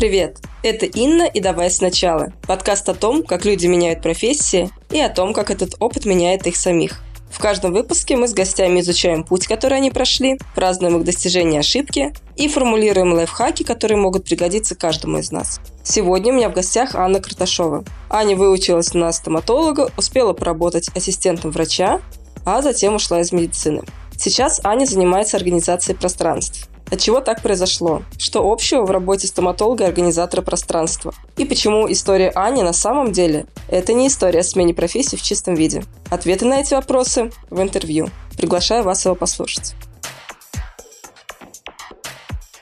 Привет! Это Инна и «Давай сначала» – подкаст о том, как люди меняют профессии и о том, как этот опыт меняет их самих. В каждом выпуске мы с гостями изучаем путь, который они прошли, празднуем их достижения и ошибки и формулируем лайфхаки, которые могут пригодиться каждому из нас. Сегодня у меня в гостях Анна Карташова. Аня выучилась на стоматолога, успела поработать ассистентом врача, а затем ушла из медицины. Сейчас Аня занимается организацией пространств. Отчего так произошло? Что общего в работе стоматолога и организатора пространства? И почему история Ани на самом деле – это не история о смене профессии в чистом виде? Ответы на эти вопросы в интервью. Приглашаю вас его послушать.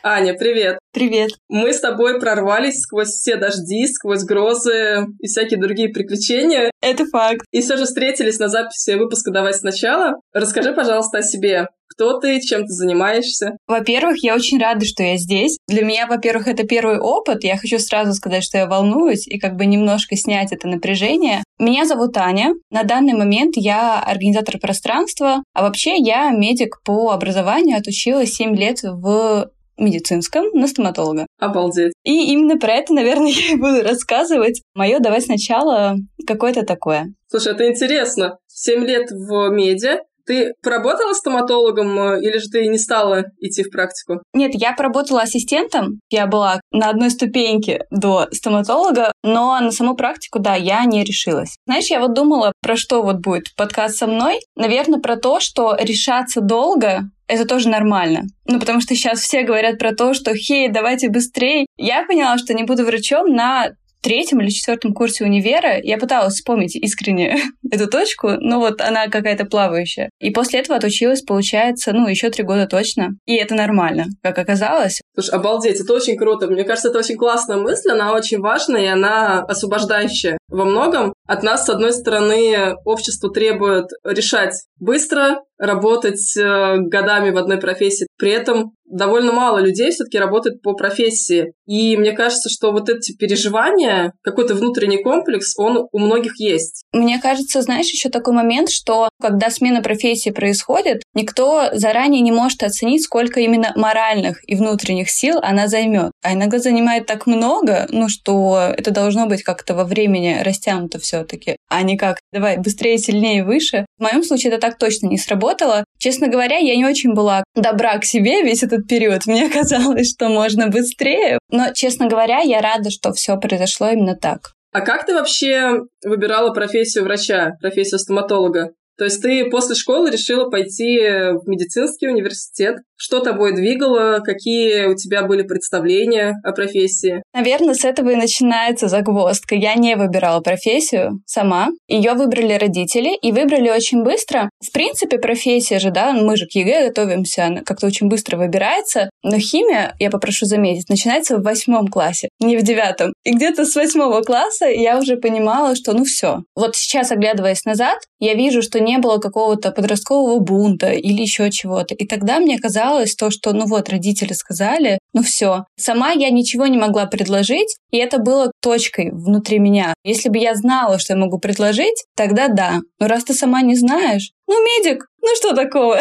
Аня, привет! Привет! Мы с тобой прорвались сквозь все дожди, сквозь грозы и всякие другие приключения. Это факт. И все же встретились на записи выпуска «Давай сначала». Расскажи, пожалуйста, о себе. Кто ты, чем ты занимаешься? Во-первых, я очень рада, что я здесь. Для меня, во-первых, это первый опыт. Я хочу сразу сказать, что я волнуюсь и как бы немножко снять это напряжение. Меня зовут Аня. На данный момент я организатор пространства, а вообще я медик по образованию, отучилась 7 лет в медицинском на стоматолога. Обалдеть. И именно про это, наверное, я и буду рассказывать. Мое «Давай сначала» какое-то такое. Слушай, это интересно. 7 лет в меди. Ты поработала стоматологом или же ты не стала идти в практику? Нет, я поработала ассистентом. Я была на одной ступеньке до стоматолога, но на саму практику, да, я не решилась. Знаешь, я вот думала, про что вот будет подкаст со мной. Наверное, про то, что решаться долго – это тоже нормально. Ну, потому что сейчас все говорят про то, что «Хей, давайте быстрее». Я поняла, что не буду врачом на третьем или четвертом курсе универа. Я пыталась вспомнить искренне эту точку, но вот она какая-то плавающая. И после этого отучилась, получается, еще 3 года точно. И это нормально, как оказалось. Слушай, обалдеть, это очень круто. Мне кажется, это очень классная мысль, она очень важная, и она освобождающая во многом. От нас, с одной стороны, общество требует решать быстро, работать годами в одной профессии. При этом довольно мало людей все-таки работает по профессии. И мне кажется, что вот эти переживания, какой-то внутренний комплекс, он у многих есть. Мне кажется, знаешь, еще такой момент, что когда смена профессии происходит, никто заранее не может оценить, сколько именно моральных и внутренних сил она займет. А иногда занимает так много, что это должно быть как-то во времени растянуто все-таки, а не как «давай быстрее, сильнее, выше». В моем случае это так точно не сработало. Честно говоря, я не очень была добра к себе весь этот период. Мне казалось, что можно быстрее. Но, честно говоря, я рада, что все произошло именно так. А как ты вообще выбирала профессию врача, профессию стоматолога? То есть ты после школы решила пойти в медицинский университет? Что тобой двигало? Какие у тебя были представления о профессии? Наверное, с этого и начинается загвоздка. Я не выбирала профессию сама. Ее выбрали родители и выбрали очень быстро. В принципе, профессия же, да, мы же к ЕГЭ готовимся, она как-то очень быстро выбирается. Но химия, я попрошу заметить, начинается в 8 классе, не в 9. И где-то с 8 класса я уже понимала, что все. Вот сейчас, оглядываясь назад, я вижу, что не было какого-то подросткового бунта или еще чего-то. И тогда мне казалось то, что родители сказали, все. Сама я ничего не могла предложить, и это было точкой внутри меня. Если бы я знала, что я могу предложить, тогда да. Но раз ты сама не знаешь, медик, что такого?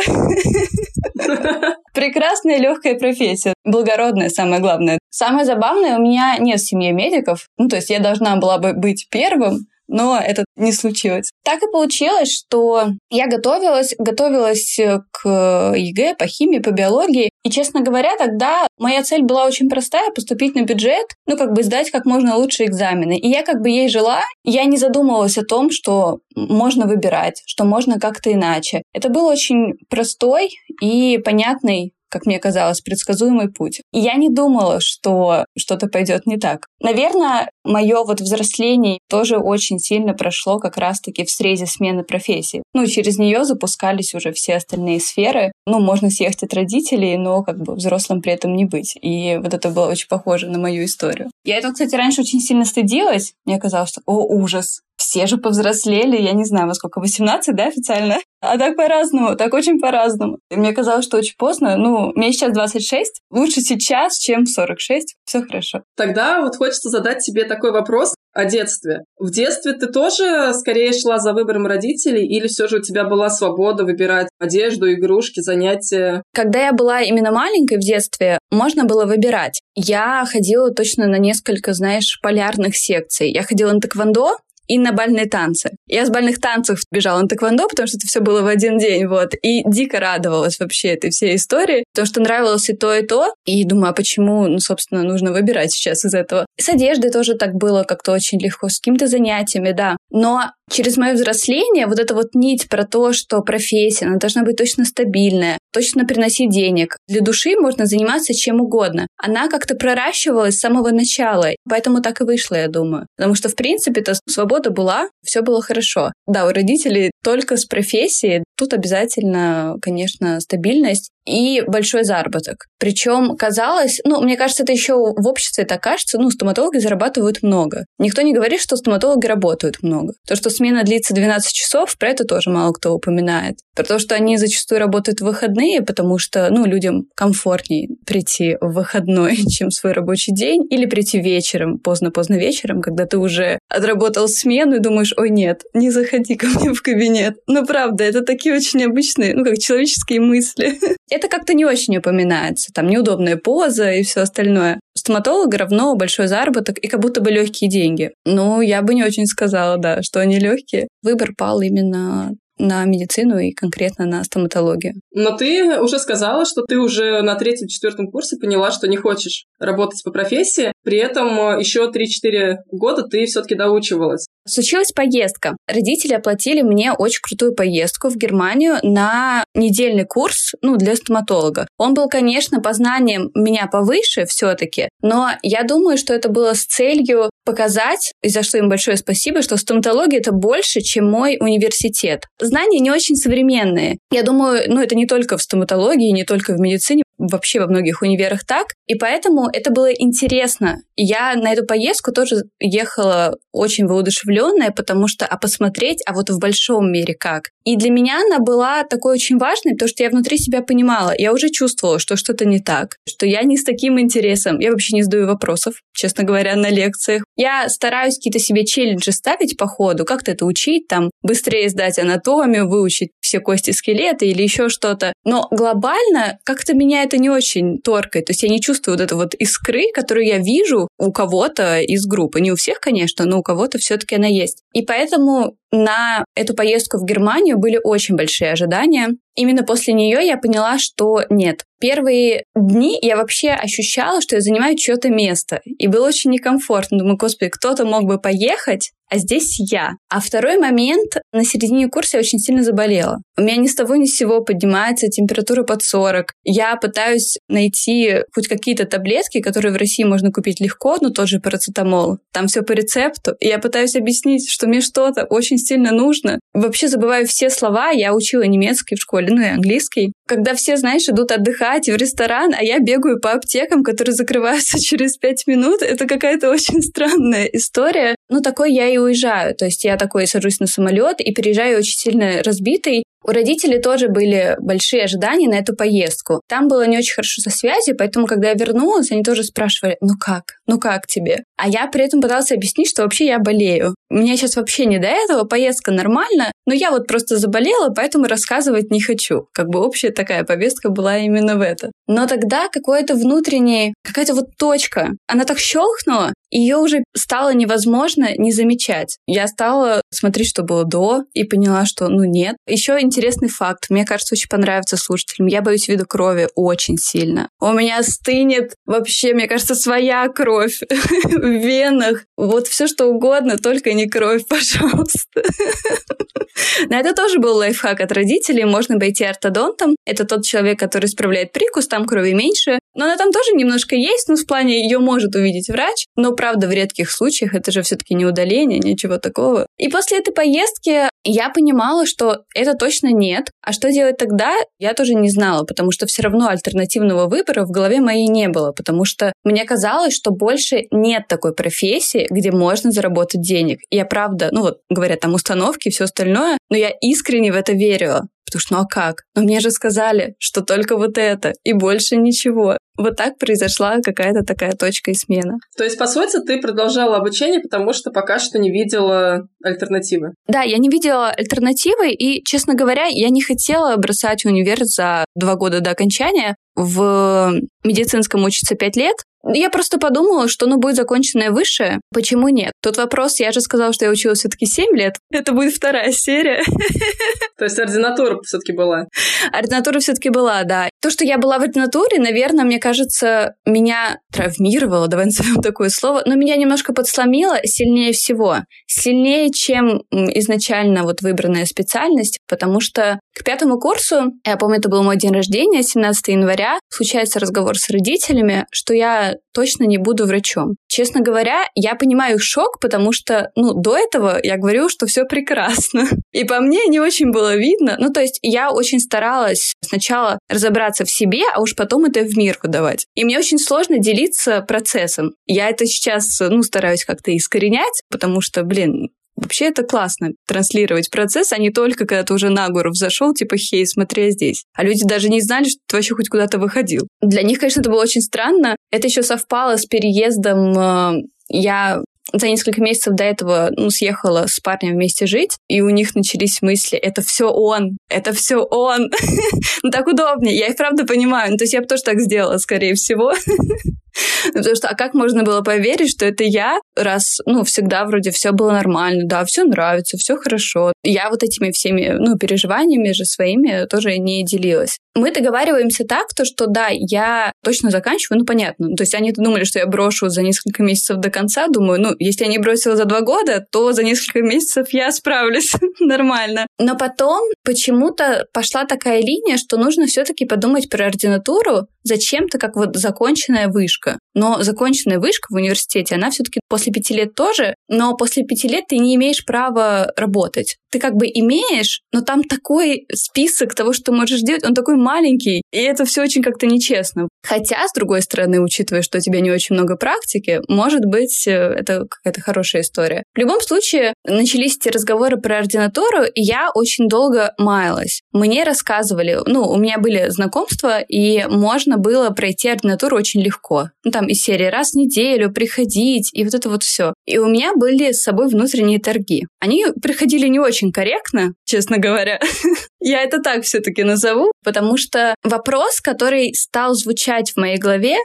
Прекрасная легкая профессия, благородная, самое главное. Самое забавное, у меня нет в семье медиков, то есть я должна была бы быть первым, но это не случилось. Так и получилось, что я готовилась к ЕГЭ по химии, по биологии. И, честно говоря, тогда моя цель была очень простая — поступить на бюджет, сдать как можно лучше экзамены. И я ей жила, я не задумывалась о том, что можно выбирать, что можно как-то иначе. Это был очень простой и понятный, как мне казалось, предсказуемый путь. И я не думала, что что-то пойдет не так. Наверное, мое взросление тоже очень сильно прошло как раз-таки в срезе смены профессии. Через нее запускались уже все остальные сферы. Можно съехать от родителей, но взрослым при этом не быть. И это было очень похоже на мою историю. Я этого, кстати, раньше очень сильно стыдилась. Мне казалось, что ужас. все же повзрослели, я не знаю, во сколько, 18, да, официально? А так по-разному, так очень по-разному. И мне казалось, что очень поздно. Ну, мне сейчас 26, лучше сейчас, чем в 46, все хорошо. Тогда вот хочется задать тебе такой вопрос о детстве. В детстве ты тоже скорее шла за выбором родителей или все же у тебя была свобода выбирать одежду, игрушки, занятия? Когда я была именно маленькой в детстве, можно было выбирать. Я ходила точно на несколько, знаешь, полярных секций. Я ходила на тэквондо и на бальные танцы. Я с бальных танцев бежала на тэквондо, потому что это все было в один день, вот. И дико радовалась вообще этой всей истории. То, что нравилось и то, и то. И думаю, а почему, ну, собственно, нужно выбирать сейчас из этого. С одеждой тоже так было как-то очень легко, с какими-то занятиями, да. Но через мое взросление вот эта вот нить про то, что профессия, она должна быть точно стабильная, точно приносить денег. Для души можно заниматься чем угодно. Она как-то проращивалась с самого начала, поэтому так и вышло, я думаю. Потому что, в принципе-то, свобода была, все было хорошо. Да, у родителей только с профессией. Тут обязательно, конечно, стабильность и большой заработок. Причем казалось, ну, мне кажется, это еще в обществе так кажется, ну, стоматологи зарабатывают много. Никто не говорит, что стоматологи работают много. То, что смена длится 12 часов, про это тоже мало кто упоминает. Про то, что они зачастую работают в выходные, потому что, ну, людям комфортнее прийти в выходной, чем в свой рабочий день, или прийти вечером, поздно-поздно вечером, когда ты уже отработал смену и думаешь, ой, нет, не заходи ко мне в кабинет. Ну, правда, это такие очень обычные, ну, как человеческие мысли. Это как-то не очень упоминается. Там неудобная поза и все остальное. Стоматолог равно большой заработок и как будто бы легкие деньги. Ну, я бы не очень сказала, да, что они легкие. Выбор пал именно на медицину и конкретно на стоматологию. Но ты уже сказала, что ты уже на 3-4 курсе поняла, что не хочешь работать по профессии. При этом еще 3-4 года ты все-таки доучивалась. Случилась поездка. Родители оплатили мне очень крутую поездку в Германию на недельный курс, ну, для стоматолога. Он был, конечно, по знаниям меня повыше все-таки, но я думаю, что это было с целью показать, и за что им большое спасибо, что стоматология — это больше, чем мой университет. Знания не очень современные. Я думаю, ну, это не только в стоматологии, не только в медицине, вообще во многих универах так. И поэтому это было интересно. Я на эту поездку тоже ехала очень воодушевленная, потому что, а посмотреть, а вот в большом мире как. И для меня она была такой очень важной, потому что я внутри себя понимала, я уже чувствовала, что что-то не так, что я не с таким интересом, я вообще не задаю вопросов, честно говоря, на лекциях. Я стараюсь какие-то себе челленджи ставить по ходу, как-то это учить, там, быстрее сдать анатомию, выучить все кости скелета или еще что-то. Но глобально как-то меня это не очень торкает. То есть я не чувствую вот этой вот искры, которую я вижу у кого-то из группы. Не у всех, конечно, но у кого-то все-таки она есть. И поэтому на эту поездку в Германию были очень большие ожидания. Именно после нее я поняла, что нет. Первые дни я вообще ощущала, что я занимаю чьё-то место. И было очень некомфортно. Думаю, господи, кто-то мог бы поехать, а здесь я. А второй момент, на середине курса я очень сильно заболела. У меня ни с того ни с сего поднимается температура под 40. Я пытаюсь найти хоть какие-то таблетки, которые в России можно купить легко, но тот же парацетамол. Там все по рецепту. И я пытаюсь объяснить, что мне что-то очень сильно нужно. Вообще забываю все слова. Я учила немецкий в школе, ну и английский. Когда все, знаешь, идут отдыхать в ресторан, а я бегаю по аптекам, которые закрываются через 5 минут, это какая-то очень странная история. Ну, такой я и уезжаю. То есть я такой сажусь на самолет и переезжаю очень сильно разбитый. У родителей тоже были большие ожидания на эту поездку. Там было не очень хорошо со связью, поэтому, когда я вернулась, они тоже спрашивали, ну как тебе? А я при этом пыталась объяснить, что вообще я болею. Мне сейчас вообще не до этого, поездка нормально, но я вот просто заболела, поэтому рассказывать не хочу. Как бы общая такая повестка была именно в это. Но тогда какой-то внутренний, какая-то вот точка, она так щелкнула, ее уже стало невозможно не замечать. Я стала смотреть, что было до, и поняла, что ну нет. Еще интересный факт, мне кажется, очень понравится слушателям. Я боюсь вида крови очень сильно. У меня стынет вообще, мне кажется, своя кровь в венах. Вот все что угодно, только не кровь, пожалуйста. Но это тоже был лайфхак от родителей. Можно пойти ортодонтом. Это тот человек, который исправляет прикус, там крови меньше. Но она там тоже немножко есть, но в плане ее может увидеть врач. Но правда, в редких случаях это же все-таки не удаление, ничего такого. И после этой поездки Я понимала, что это точно нет. А что делать тогда, я тоже не знала, потому что все равно альтернативного выбора в голове моей не было, потому что мне казалось, что больше нет такой профессии, где можно заработать денег. И я правда, говорят там установки и все остальное, но я искренне в это верила. Потому что, как? Но мне же сказали, что только вот это, и больше ничего. Вот так произошла какая-то такая точка и смена. То есть, по сути, ты продолжала обучение, потому что пока что не видела альтернативы? Да, я не видела альтернативы, и, честно говоря, я не хотела бросать универ за 2 года до окончания. В медицинском учиться 5 лет. Я просто подумала, что будет законченное высшее. Почему нет? Тут вопрос, я же сказала, что я училась все-таки 7 лет. Это будет 2-я серия. То есть ординатура все-таки была? Ординатура все-таки была, да. То, что я была в ординатуре, наверное, мне кажется, меня травмировало, давай назовем такое слово, но меня немножко подсломило сильнее всего. Сильнее, чем изначально выбранная специальность, потому что к 5-му курсу, я помню, это был мой день рождения, 17 января, случается разговор с родителями, что я точно не буду врачом. Честно говоря, я понимаю их шок, потому что, до этого я говорю, что все прекрасно. И по мне не очень было видно. То есть я очень старалась сначала разобраться в себе, а уж потом это в мир выдавать. И мне очень сложно делиться процессом. Я это сейчас, стараюсь как-то искоренять, потому что, вообще это классно, транслировать процесс, а не только когда ты уже на гору взошел, хей, смотри, я здесь. А люди даже не знали, что ты вообще хоть куда-то выходил. Для них, конечно, это было очень странно. Это еще совпало с переездом. Я за несколько месяцев до этого съехала с парнем вместе жить, и у них начались мысли, это все он. Так удобнее, я их правда понимаю. То есть я бы тоже так сделала, скорее всего. Потому что, как можно было поверить, что это я, раз, всегда вроде все было нормально, да, все нравится, все хорошо. Я этими всеми, переживаниями же своими тоже не делилась. Мы договариваемся так, что да, я точно заканчиваю, понятно. То есть они думали, что я брошу за несколько месяцев до конца, думаю, если я не бросила за 2 года, то за несколько месяцев я справлюсь нормально. Но потом почему-то пошла такая линия, что нужно все-таки подумать про ординатуру зачем-то, как законченная вышка. Но законченная вышка в университете, она все-таки после 5 лет тоже, но после 5 лет ты не имеешь права работать. Ты имеешь, но там такой список того, что ты можешь делать, он такой маленький, и это все очень как-то нечестно. Хотя, с другой стороны, учитывая, что у тебя не очень много практики, может быть, это какая-то хорошая история. В любом случае, начались эти разговоры про ординатуру, и я очень долго маялась. Мне рассказывали, у меня были знакомства, и можно было пройти ординатуру очень легко. Из серии раз в неделю приходить, и это все. И у меня были с собой внутренние торги. Они приходили не очень корректно, честно говоря. Я это так все-таки назову, потому что вопрос, который стал звучать в моей голове,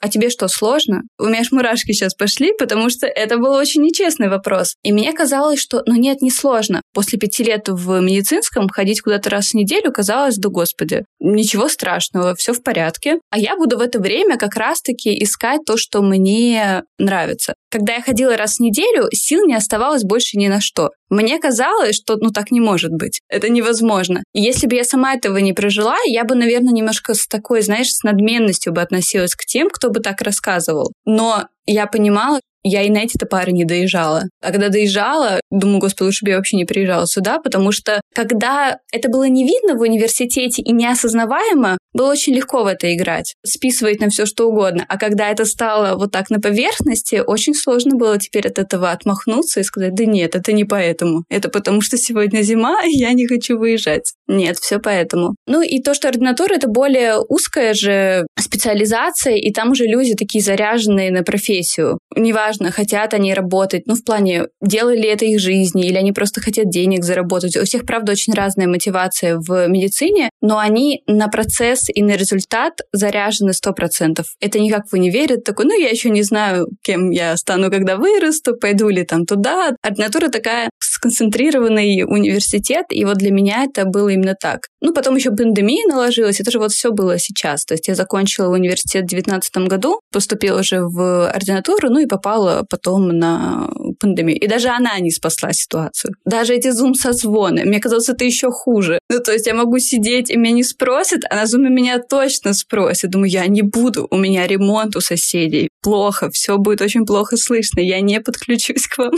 а тебе что, сложно? У меня аж мурашки сейчас пошли, потому что это был очень нечестный вопрос. И мне казалось, что, нет, не сложно. После 5 лет в медицинском ходить куда-то раз в неделю казалось, да господи, ничего страшного, все в порядке. А я буду в это время как раз-таки искать то, что мне нравится. Когда я ходила раз в неделю, сил не оставалось больше ни на что. Мне казалось, что, так не может быть. Это невозможно. И если бы я сама этого не прожила, я бы, наверное, немножко с такой, с надменностью бы относилась к тем, кто бы так рассказывал. Но я понимала, я и на эти-то пары не доезжала. А когда доезжала, думаю, господи, лучше бы я вообще не приезжала сюда, потому что когда это было не видно в университете и неосознаваемо, было очень легко в это играть, списывать на все что угодно. А когда это стало так на поверхности, очень сложно было теперь от этого отмахнуться и сказать, да нет, это не поэтому. Это потому что сегодня зима, и я не хочу выезжать. Нет, все поэтому. И то, что ординатура — это более узкая же специализация, и там уже люди такие заряженные на профессию. Неважно, хотят они работать, в плане, делали ли это их жизни, или они просто хотят денег заработать. У всех, правда, очень разная мотивация в медицине, но они на процесс и на результат заряжены 100%. Это не как в универе, такой, я еще не знаю, кем я стану, когда вырасту, пойду ли туда. Ординатура такая, сконцентрированный университет, и для меня это было именно так. Потом еще пандемия наложилась, это же все было сейчас. То есть я закончила университет в 2019 году, поступила уже в ординатуру, и попала потом на пандемию. И даже она не спасла ситуацию. Даже эти зум-созвоны. Мне казалось, это еще хуже. То есть я могу сидеть, и меня не спросят, а на зуме меня точно спросят. Думаю, я не буду, у меня ремонт у соседей. Плохо, все будет очень плохо слышно. Я не подключусь к вам.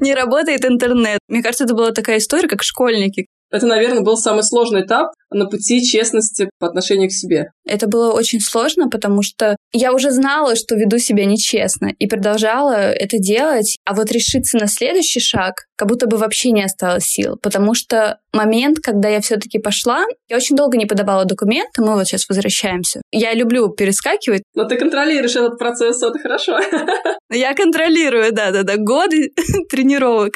не работает интернет. Мне кажется, это была такая история, как школьники. Это, наверное, был самый сложный этап на пути честности по отношению к себе. Это было очень сложно, потому что я уже знала, что веду себя нечестно, и продолжала это делать. А вот решиться на следующий шаг как будто бы вообще не осталось сил, потому что момент, когда я все-таки пошла, я очень долго не подавала документы, мы вот сейчас возвращаемся. Я люблю перескакивать. Но ты контролируешь этот процесс, это хорошо. Я контролирую, да-да-да, годы тренировок.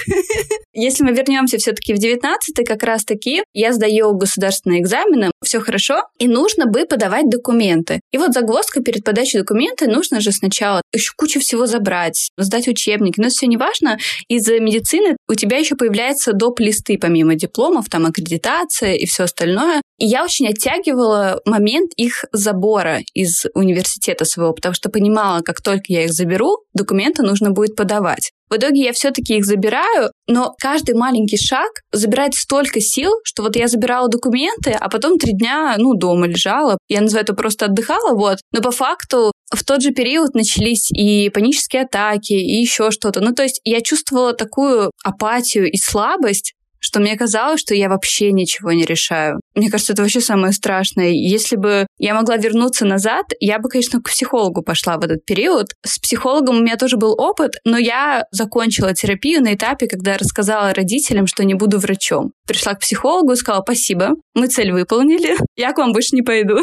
Если мы вернемся все-таки в 19-й, как раз-таки я сдаю государственные экзамены, все хорошо, и нужно бы подавать документы. И вот загвоздка перед подачей документов, нужно же сначала еще кучу всего забрать, сдать учебники, но все не важно. Из-за медицины у тебя еще появляются доп. Листы, помимо дипломов, там аккредитация и все остальное. И я очень оттягивала момент их забора из университета своего, потому что понимала, как только я их заберу, документы нужно будет подавать. В итоге я все-таки их забираю, но каждый маленький шаг забирает столько сил, что вот я забирала документы, а потом 3 дня, дома лежала. Я называю это просто отдыхала, вот. Но по факту в тот же период начались и панические атаки, и еще что-то. То есть я чувствовала такую апатию и слабость, что мне казалось, что я вообще ничего не решаю. Мне кажется, это вообще самое страшное. Если бы я могла вернуться назад, я бы, конечно, к психологу пошла в этот период. С психологом у меня тоже был опыт, но я закончила терапию на этапе, когда рассказала родителям, что не буду врачом. Пришла к психологу и сказала: спасибо, мы цель выполнили, я к вам больше не пойду.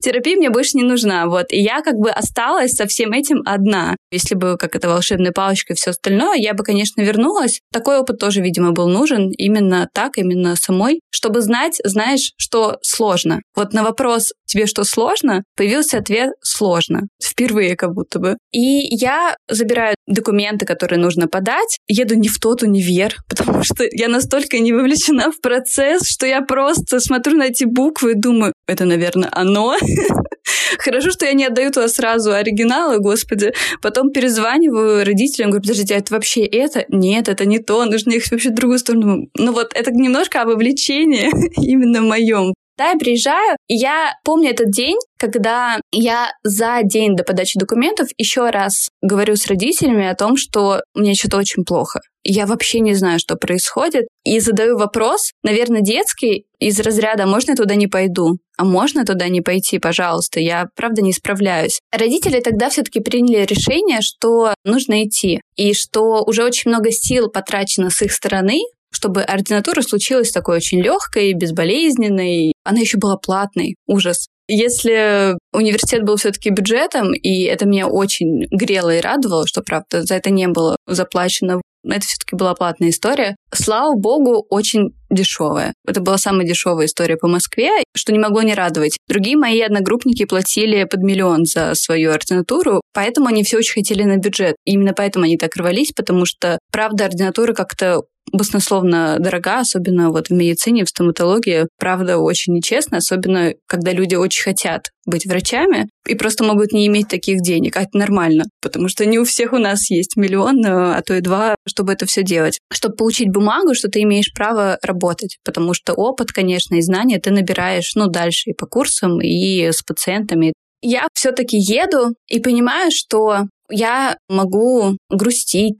Терапия мне больше не нужна, вот. И я как бы осталась со всем этим одна. Если бы, как это, волшебная палочка и все остальное, я бы, конечно, вернулась. Такой опыт тоже, видимо, был нужен, именно так, именно самой, чтобы знать, знаешь, что сложно. Вот на вопрос «тебе что сложно?» появился ответ «сложно». Впервые как будто бы. И я забираю документы, которые нужно подать, еду не в тот универ, потому что я настолько не вовлечена в процесс, что я просто смотрю на эти буквы и думаю: это, наверное, оно. Хорошо, что я не отдаю туда сразу оригиналы, господи. Потом перезваниваю родителям, говорю: подождите, а это вообще это? Нет, это не то, нужно их вообще в другую сторону. Вот это немножко о вовлечении именно моем. Да, я приезжаю, и я помню этот день, когда я за день до подачи документов еще раз говорю с родителями о том, что мне что-то очень плохо. Я вообще не знаю, что происходит. И задаю вопрос, наверное, детский, из разряда: можно я туда не пойду? А можно туда не пойти, пожалуйста? Я, правда, не справляюсь. Родители тогда все-таки приняли решение, что нужно идти, и что уже очень много сил потрачено с их стороны, чтобы ординатура случилась такой очень легкой, безболезненной. Она еще была платной. Ужас. Если университет был все-таки бюджетом, и это меня очень грело и радовало, что, правда, за это не было заплачено. Это все-таки была платная история. Слава богу, очень дешевая. Это была самая дешевая история по Москве, что не могло не радовать. Другие мои одногруппники платили под 1 миллион за свою ординатуру, поэтому они все очень хотели на бюджет. И именно поэтому они так рвались, потому что, правда, ординатура как-то баснословно дорога, особенно вот в медицине, в стоматологии. Правда, очень нечестно, особенно когда люди очень хотят быть врачами и просто могут не иметь таких денег. А это нормально, потому что не у всех у нас есть 1 миллион, а то и 2, чтобы это все делать. Чтобы получить бумагу, что ты имеешь право работать, потому что опыт, конечно, и знания ты набираешь, дальше и по курсам, и с пациентами. Я все-таки еду и понимаю, что я могу грустить,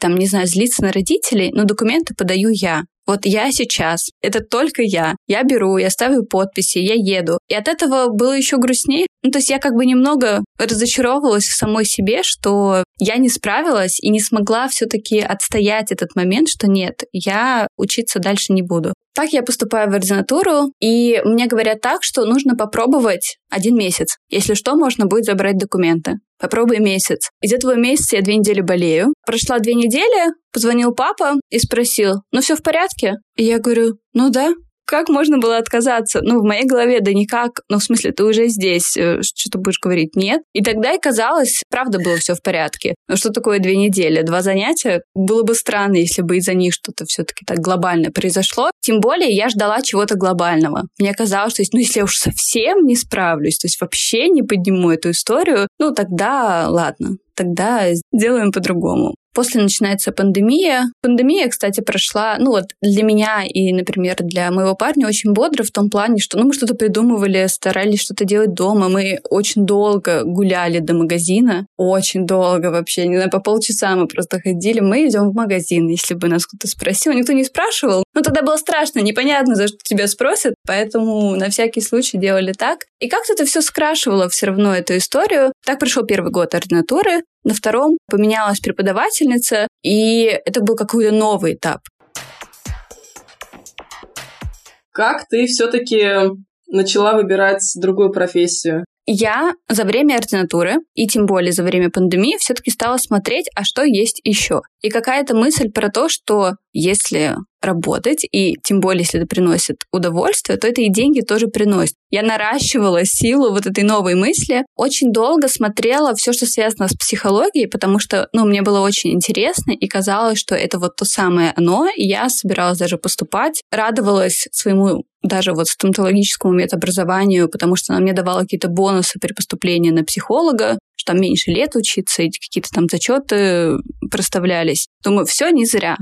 злиться на родителей, но документы подаю я. Вот я сейчас, это только я. Я беру, я ставлю подписи, я еду. И от этого было еще грустнее. То есть я как бы немного разочаровывалась в самой себе, что я не справилась и не смогла все-таки отстоять этот момент, что нет, я учиться дальше не буду. Так я поступаю в ординатуру, и мне говорят так, что нужно попробовать 1 месяц. Если что, можно будет забрать документы. Попробуй месяц. Из этого месяца я 2 недели болею. Прошла 2 недели, позвонил папа и спросил: все в порядке? И я говорю: да. Как можно было отказаться? В моей голове, да никак. В смысле, ты уже здесь, что ты будешь говорить? Нет. И тогда и казалось, правда, было все в порядке. Но что такое 2 недели? 2 занятия? Было бы странно, если бы из-за них что-то все-таки так глобально произошло. Тем более я ждала чего-то глобального. Мне казалось, что если я уж совсем не справлюсь, то есть вообще не подниму эту историю, тогда ладно, тогда сделаем по-другому. После начинается пандемия. Пандемия, кстати, прошла, ну вот для меня и, например, для моего парня очень бодро в том плане, что мы что-то придумывали, старались что-то делать дома. Мы очень долго гуляли до магазина, очень долго вообще, не знаю, по полчаса мы просто ходили. Мы идем в магазин, если бы нас кто-то спросил. Никто не спрашивал. Но тогда было страшно, непонятно, за что тебя спросят, поэтому на всякий случай делали так. И как-то это все скрашивало все равно эту историю. Так прошел первый год ординатуры, на втором поменялась преподавательница, и это был какой-то новый этап. Как ты все-таки начала выбирать другую профессию? Я за время ординатуры, и тем более за время пандемии, все-таки стала смотреть, а что есть еще. И какая-то мысль про то, что если работать, и тем более, если это приносит удовольствие, то это и деньги тоже приносит. Я наращивала силу вот этой новой мысли. Очень долго смотрела все, что связано с психологией, потому что, мне было очень интересно, и казалось, что это вот то самое оно, и я собиралась даже поступать. Радовалась своему даже вот стоматологическому медобразованию, потому что она мне давала какие-то бонусы при поступлении на психолога, что там меньше лет учиться, и какие-то там зачеты проставлялись. Думаю, все не зря.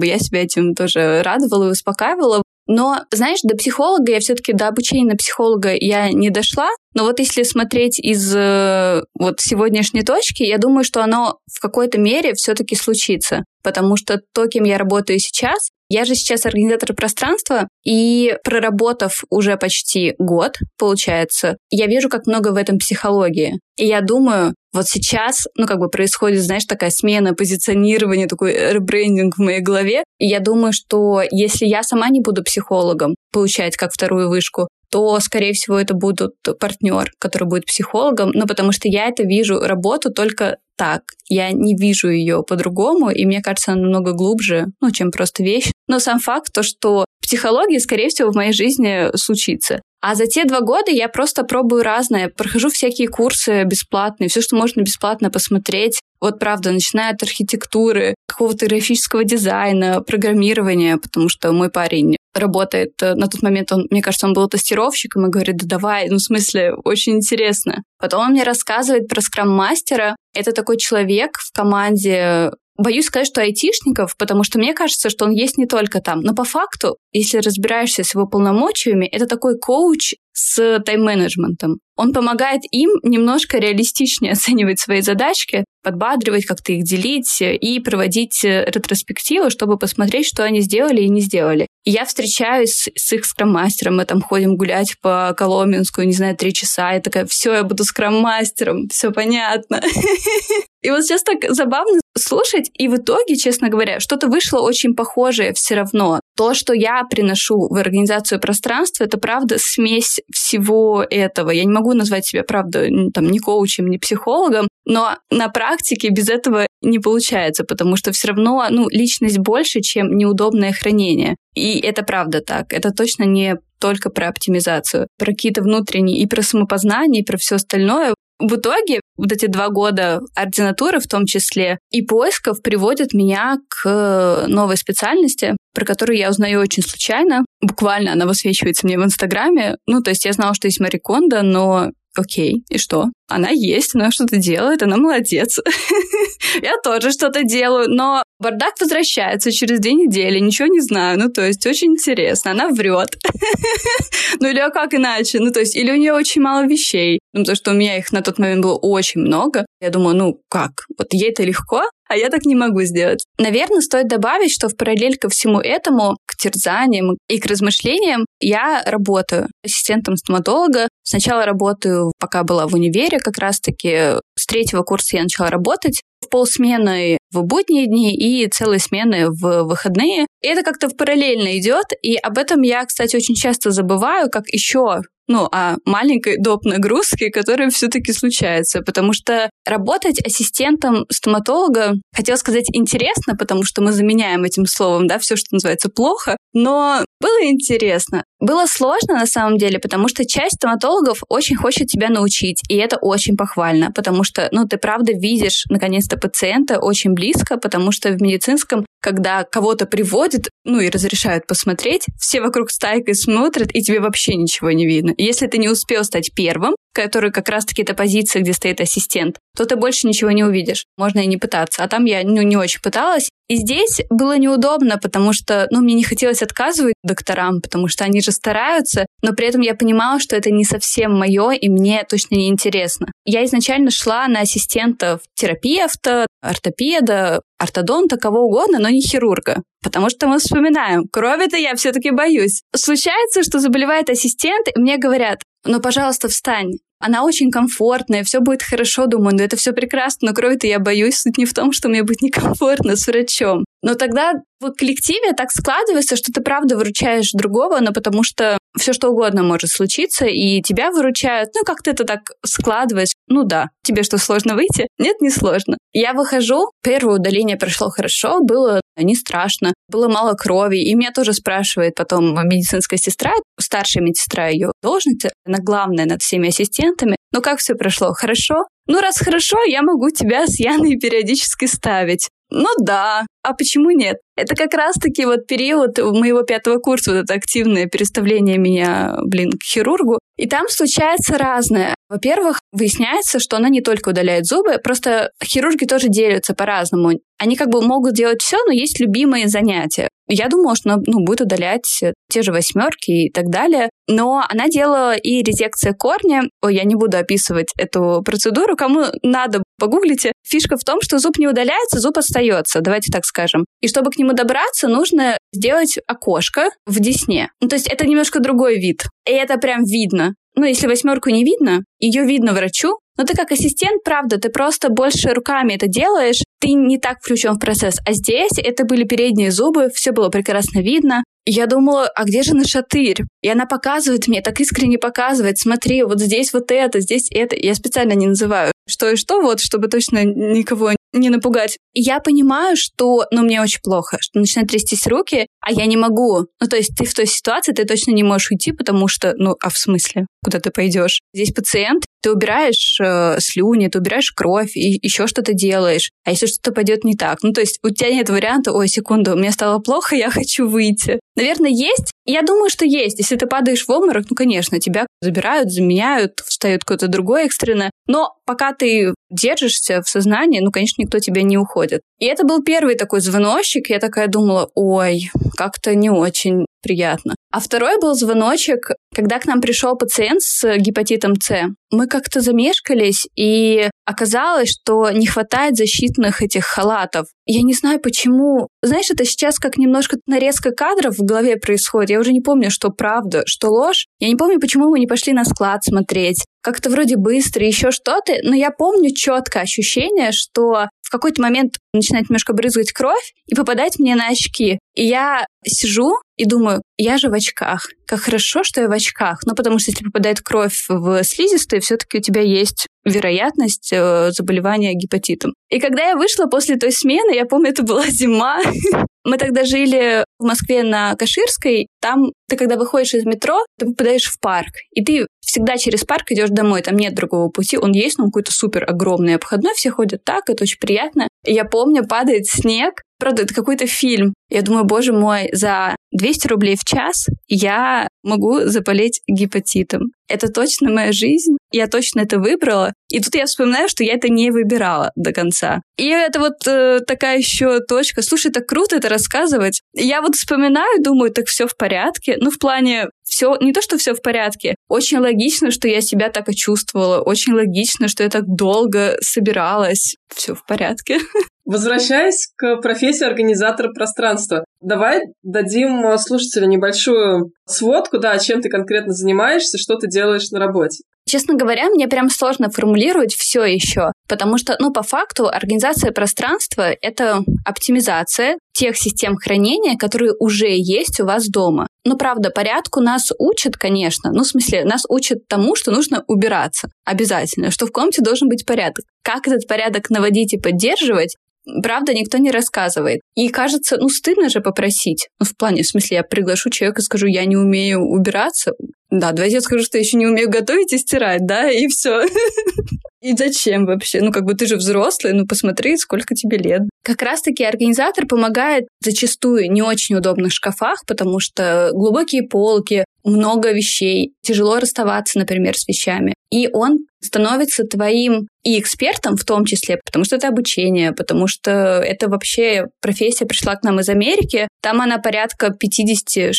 Я себя этим тоже радовала и успокаивала. Но, знаешь, до психолога я все-таки, до обучения на психолога я не дошла. Но вот если смотреть из сегодняшней точки, я думаю, что оно в какой-то мере все-таки случится. Потому что то, кем я работаю сейчас, я же сейчас организатор пространства, и проработав уже почти год, получается, я вижу, как много в этом психологии. И я думаю, вот сейчас, происходит, знаешь, такая смена позиционирования, такой ребрендинг в моей голове. И я думаю, что если я сама не буду психологом, получать как вторую вышку, то, скорее всего, это будет партнер, который будет психологом, потому что я это вижу, работу только так. Я не вижу ее по-другому, и мне кажется, она намного глубже, чем просто вещь. Но сам факт, то, что психология, скорее всего, в моей жизни случится. А за те 2 года я просто пробую разное, прохожу всякие курсы бесплатные, все, что можно бесплатно посмотреть. Вот правда, начиная от архитектуры, какого-то графического дизайна, программирования, потому что мой парень работает, на тот момент, мне кажется, он был тестировщиком и говорит, да давай, очень интересно. Потом он мне рассказывает про скрам-мастера. Это такой человек в команде, боюсь сказать, что айтишников, потому что мне кажется, что он есть не только там. Но по факту, если разбираешься с его полномочиями, это такой коуч с тайм-менеджментом. Он помогает им немножко реалистичнее оценивать свои задачки, подбадривать, как-то их делить и проводить ретроспективы, чтобы посмотреть, что они сделали и не сделали. И я встречаюсь с их скрам-мастером, мы там ходим гулять по Коломенскую, 3 часа, я такая, все, я буду скрам-мастером, все понятно. И вот сейчас так забавно слушать, и в итоге, честно говоря, что-то вышло очень похожее все равно. То, что я приношу в организацию пространства, это, правда, смесь всего этого. Я не могу назвать себя, правда, ни коучем, ни психологом, но на практике без этого не получается, потому что все равно, личность больше, чем неудобное хранение. И это правда так. Это точно не только про оптимизацию, про какие-то внутренние и про самопознание, и про все остальное. В итоге эти 2 года ординатуры, в том числе, и поисков приводят меня к новой специальности, про которую я узнаю очень случайно. Буквально она высвечивается мне в Инстаграме. Я знала, что есть Мариконда, но окей, и что? Она есть, она что-то делает, она молодец. Я тоже что-то делаю, но бардак возвращается через 2 недели, ничего не знаю, очень интересно, она врет. Или как иначе, или у нее очень мало вещей, потому что у меня их на тот момент было очень много. Я думаю, как, ей-то легко, а я так не могу сделать. Наверное, стоит добавить, что в параллель ко всему этому, к терзаниям и к размышлениям, я работаю ассистентом стоматолога. Сначала работаю, пока была в универе, как раз-таки с 3-го курса я начала работать. В полсмены в будние дни и целые смены в выходные. И это как-то параллельно идет, и об этом я, кстати, очень часто забываю, как еще о маленькой доп. Нагрузке, которая все-таки случается, потому что работать ассистентом стоматолога, хотела сказать, интересно, потому что мы заменяем этим словом, все, что называется, плохо, но было интересно. Было сложно, на самом деле, потому что часть стоматологов очень хочет тебя научить, и это очень похвально, потому что, ты правда видишь, наконец-то, пациента очень близко, потому что в медицинском, когда кого-то приводят, и разрешают посмотреть, все вокруг стайкой смотрят, и тебе вообще ничего не видно. Если ты не успел стать первым, который как раз-таки это позиция, где стоит ассистент, то ты больше ничего не увидишь. Можно и не пытаться. А там я не очень пыталась. И здесь было неудобно, потому что, мне не хотелось отказывать докторам, потому что они же стараются, но при этом я понимала, что это не совсем мое, и мне точно не интересно. Я изначально шла на ассистентов терапевта, ортопеда, ортодонта, кого угодно, но не хирурга. Потому что мы вспоминаем, крови-то я все-таки боюсь. Случается, что заболевает ассистент, и мне говорят: «Ну, пожалуйста, встань. Она очень комфортная, все будет хорошо». Думаю, это все прекрасно, но крови-то я боюсь. Суть не в том, что мне будет некомфортно с врачом. Но тогда в коллективе так складывается, что ты правда выручаешь другого, но потому что все что угодно может случиться, и тебя выручают. Как ты это так складываешь? Тебе что, сложно выйти? Нет, не сложно. Я выхожу, первое удаление прошло хорошо, было не страшно, было мало крови. И меня тоже спрашивает потом медицинская сестра, старшая медсестра, ее должность, она главная над всеми ассистентами. Как все прошло? Хорошо? Раз хорошо, я могу тебя с Яной периодически ставить. А почему нет? Это как раз-таки период моего 5 курса, это активное переставление меня, к хирургу. И там случается разное. Во-первых, выясняется, что она не только удаляет зубы, просто хирурги тоже делятся по-разному. Они могут делать все, но есть любимые занятия. Я думала, что она будет удалять те же восьмерки и так далее. Но она делала и резекция корня. Я не буду описывать эту процедуру. Кому надо, погуглите. Фишка в том, что зуб не удаляется, зуб остается, давайте так скажем. И чтобы к нему добраться, нужно сделать окошко в десне. То есть это немножко другой вид. И это прям видно. Если восьмерку не видно, ее видно врачу. Но ты как ассистент, правда, ты просто больше руками это делаешь, ты не так включен в процесс. А здесь это были передние зубы, все было прекрасно видно. Я думала, а где же нашатырь? И она показывает мне, так искренне показывает, смотри, вот здесь вот это, здесь это. Я специально не называю что и что, чтобы точно никого не напугать. И я понимаю, что, мне очень плохо, что начинают трястись руки, а я не могу. То есть ты в той ситуации, ты точно не можешь уйти, потому что, а в смысле, куда ты пойдешь? Здесь пациент, ты убираешь слюни, ты убираешь кровь, и еще что-то делаешь. А если что-то пойдет не так? То есть у тебя нет варианта, ой, секунду, мне стало плохо, я хочу выйти. Наверное, есть. Я думаю, что есть. Если ты падаешь в обморок, конечно, тебя забирают, заменяют, встает кто-то другой экстренно. Но пока ты держишься в сознании, конечно, никто тебя не уходит. И это был первый такой звоночек. Я такая думала, ой, как-то не очень приятно. А второй был звоночек, когда к нам пришел пациент с гепатитом С. Мы как-то замешкались, и оказалось, что не хватает защитных этих халатов. Я не знаю, почему. Знаешь, это сейчас как немножко нарезка кадров в голове происходит. Я уже не помню, что правда, что ложь. Я не помню, почему мы не пошли на склад смотреть. Как-то вроде быстро, еще что-то. Но я помню четко ощущение, что в какой-то момент начинает немножко брызгать кровь и попадать мне на очки. И я сижу и думаю, я же в очках. Как хорошо, что я в очках. Потому что если попадает кровь в слизистые, все-таки у тебя есть вероятность заболевания гепатитом. И когда я вышла после той смены, я помню, это была зима. Мы тогда жили в Москве на Каширской. Там ты, когда выходишь из метро, ты попадаешь в парк. И ты всегда через парк идешь домой. Там нет другого пути. Он есть, но он какой-то супер огромный обходной. Все ходят так, это очень приятно. И я помню, падает снег. Правда, это какой-то фильм. Я думаю, боже мой, за 200 рублей в час я могу заболеть гепатитом. Это точно моя жизнь, я точно это выбрала. И тут я вспоминаю, что я это не выбирала до конца. И это такая еще точка. Слушай, так круто это рассказывать. Я вспоминаю, думаю, так все в порядке. В плане все не то, что все в порядке. Очень логично, что я себя так и чувствовала. Очень логично, что я так долго собиралась. Все в порядке. Возвращаясь к профессии организатора пространства, давай дадим слушателю небольшую сводку, чем ты конкретно занимаешься, что ты делаешь на работе. Честно говоря, мне прям сложно формулировать все еще, потому что, по факту, организация пространства — это оптимизация тех систем хранения, которые уже есть у вас дома. Правда, порядку нас учат, конечно. Нас учат тому, что нужно убираться обязательно, что в комнате должен быть порядок. Как этот порядок наводить и поддерживать, правда, никто не рассказывает. И кажется, стыдно же попросить. Я приглашу человека и скажу, я не умею убираться. Давайте я скажу, что я еще не умею готовить и стирать, и все. И зачем вообще? Ты же взрослый, посмотри, сколько тебе лет. Как раз-таки организатор помогает зачастую не очень удобных шкафах, потому что глубокие полки, много вещей, тяжело расставаться, например, с вещами. и он становится твоим и экспертом в том числе, потому что это обучение, потому что это вообще профессия пришла к нам из Америки, там она порядка 50-60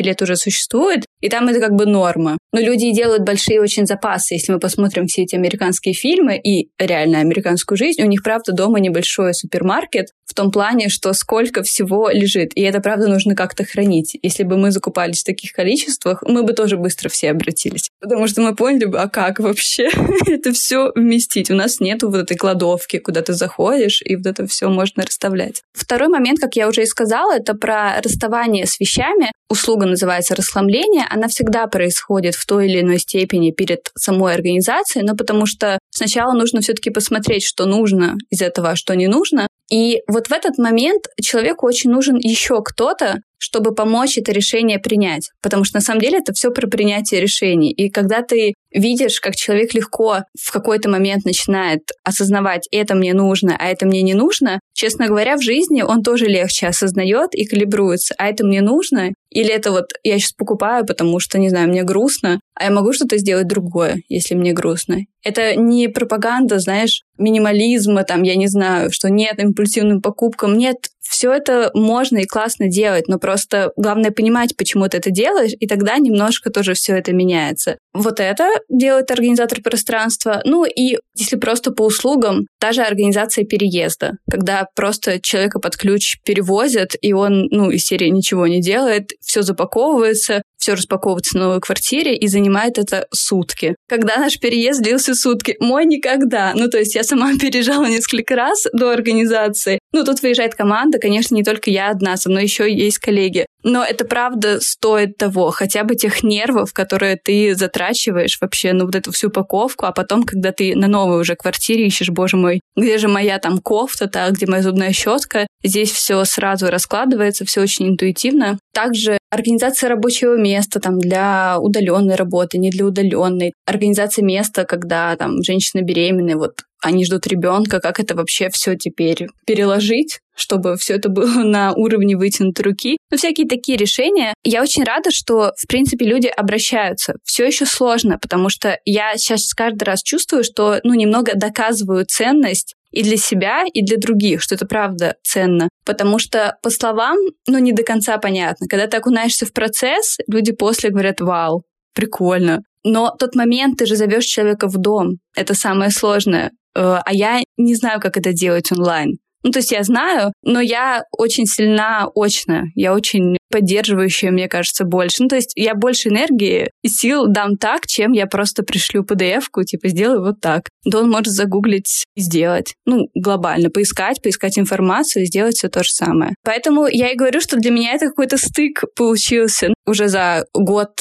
лет уже существует, и там это как бы норма. Но люди делают большие очень запасы. Если мы посмотрим все эти американские фильмы и реально американскую жизнь, у них, правда, дома небольшой супермаркет в том плане, что сколько всего лежит, и это, правда, нужно как-то хранить. Если бы мы закупались в таких количествах, мы бы тоже быстро все обратились, потому что мы поняли бы, а как вообще это все вместить? У нас нету вот этой кладовки, куда ты заходишь, и вот это все можно расставлять. Второй момент, как я уже и сказала, это про расставание с вещами. Услуга называется расхламление. Она всегда происходит в той или иной степени перед самой организацией, но потому что сначала нужно все-таки посмотреть, что нужно из этого, а что не нужно. И вот в этот момент человеку очень нужен еще кто-то, чтобы помочь это решение принять. Потому что на самом деле это все про принятие решений. И когда ты видишь, как человек легко в какой-то момент начинает осознавать, это мне нужно, а это мне не нужно, честно говоря, в жизни он тоже легче осознает и калибруется. А это мне нужно? Или это вот я сейчас покупаю, потому что, не знаю, мне грустно, а я могу что-то сделать другое, если мне грустно. Это не пропаганда, знаешь, минимализма, там, я не знаю, что нет импульсивным покупкам, нет. Все это можно и классно делать, но просто главное понимать, почему ты это делаешь, и тогда немножко тоже все это меняется. Вот это делает организатор пространства. Ну и если просто по услугам, та же организация переезда, когда просто человека под ключ перевозят, и он, из серии ничего не делает, все запаковывается, все распаковывается в новой квартире, и занимает это сутки. Когда наш переезд длился сутки? Мой никогда. То есть я сама переезжала несколько раз до организации. Тут выезжает команда, конечно, не только я одна, со мной еще есть коллеги. Но это правда стоит того, хотя бы тех нервов, которые ты затрачиваешь вообще, вот эту всю упаковку, а потом, когда ты на новой уже квартире ищешь, боже мой, где же моя там кофта-то, где моя зубная щетка, здесь все сразу раскладывается, все очень интуитивно. Также организация рабочего места для удаленной работы, не для удаленной. Организация места, когда женщины беременны, они ждут ребенка, как это вообще все теперь переложить, чтобы все это было на уровне вытянутой руки. Всякие такие решения. Я очень рада, что, в принципе, люди обращаются. Все еще сложно, потому что я сейчас каждый раз чувствую, что, немного доказываю ценность и для себя, и для других, что это правда ценно. Потому что, по словам, не до конца понятно. Когда ты окунаешься в процесс, люди после говорят: «Вау, прикольно». Но тот момент, ты же зовешь человека в дом, это самое сложное. А я не знаю, как это делать онлайн. То есть я знаю, но я очень сильна очно, я очень поддерживающая, мне кажется, больше. То есть я больше энергии и сил дам так, чем я просто пришлю PDF-ку, сделаю вот так. Да он может загуглить и сделать. Глобально, поискать информацию и сделать все то же самое. Поэтому я и говорю, что для меня это какой-то стык получился уже за год.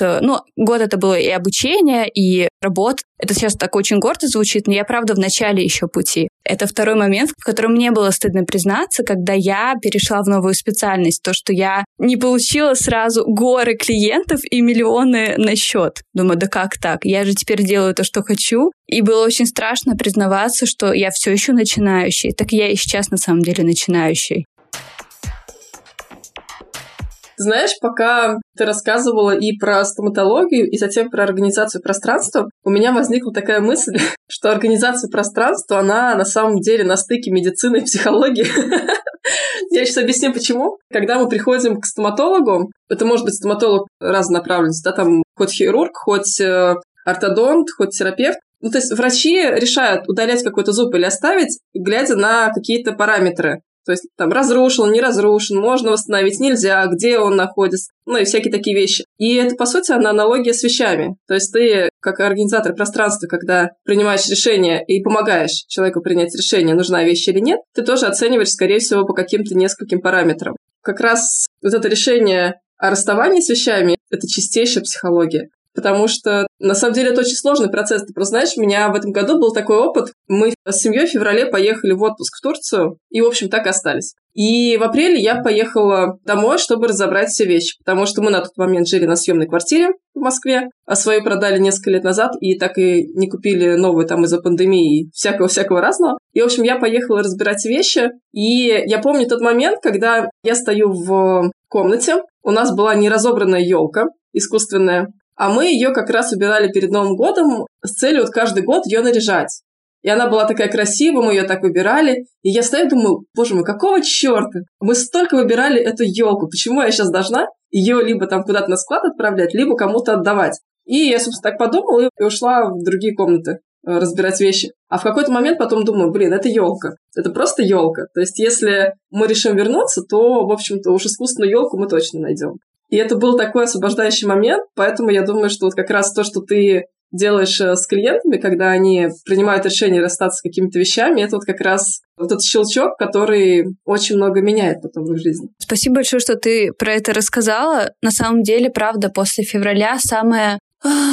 Год это было и обучение, и работа. Это сейчас так очень гордо звучит, но я, правда, в начале еще пути. Это второй момент, в котором мне было стыдно признаться, когда я перешла в новую специальность. То, что я не получила сразу горы клиентов и миллионы на счет. Думаю, да как так? Я же теперь делаю то, что хочу. И было очень страшно признаваться, что я все еще начинающий. Так я и сейчас на самом деле начинающий. Знаешь, пока ты рассказывала и про стоматологию, и затем про организацию пространства, у меня возникла такая мысль, что организация пространства, она на самом деле на стыке медицины и психологии. Я сейчас объясню, почему. Когда мы приходим к стоматологу, это может быть стоматолог разнонаправленности, хоть хирург, хоть ортодонт, хоть терапевт. То есть врачи решают, удалять какой-то зуб или оставить, глядя на какие-то параметры. То есть разрушен, не разрушен, можно восстановить, нельзя, где он находится, и всякие такие вещи. И это, по сути, аналогия с вещами. То есть ты, как организатор пространства, когда принимаешь решение и помогаешь человеку принять решение, нужна вещь или нет, ты тоже оцениваешь, скорее всего, по каким-то нескольким параметрам. Как раз это решение о расставании с вещами — это чистейшая психология. Потому что, на самом деле, это очень сложный процесс. Ты просто знаешь, у меня в этом году был такой опыт. Мы с семьей в феврале поехали в отпуск в Турцию и, в общем, так и остались. И в апреле я поехала домой, чтобы разобрать все вещи, потому что мы на тот момент жили на съемной квартире в Москве, а свою продали несколько лет назад и так и не купили новую из-за пандемии и всякого-всякого разного. И, в общем, я поехала разбирать вещи, и я помню тот момент, когда я стою в комнате, у нас была неразобранная елка искусственная, А мы ее как раз выбирали перед Новым годом с целью вот каждый год ее наряжать. И она была такая красивая, мы ее так выбирали. И я стою и думаю, боже мой, какого черта? Мы столько выбирали эту елку, почему я сейчас должна ее либо там куда-то на склад отправлять, либо кому-то отдавать? И я, собственно, так подумала и ушла в другие комнаты разбирать вещи. А в какой-то момент потом думаю, это елка. Это просто елка. То есть, если мы решим вернуться, то, в общем-то, уж искусственную елку мы точно найдем. И это был такой освобождающий момент, поэтому я думаю, что вот как раз то, что ты делаешь с клиентами, когда они принимают решение расстаться с какими-то вещами, это вот как раз вот этот щелчок, который очень много меняет потом в их жизни. Спасибо большое, что ты про это рассказала. На самом деле, правда, после февраля самое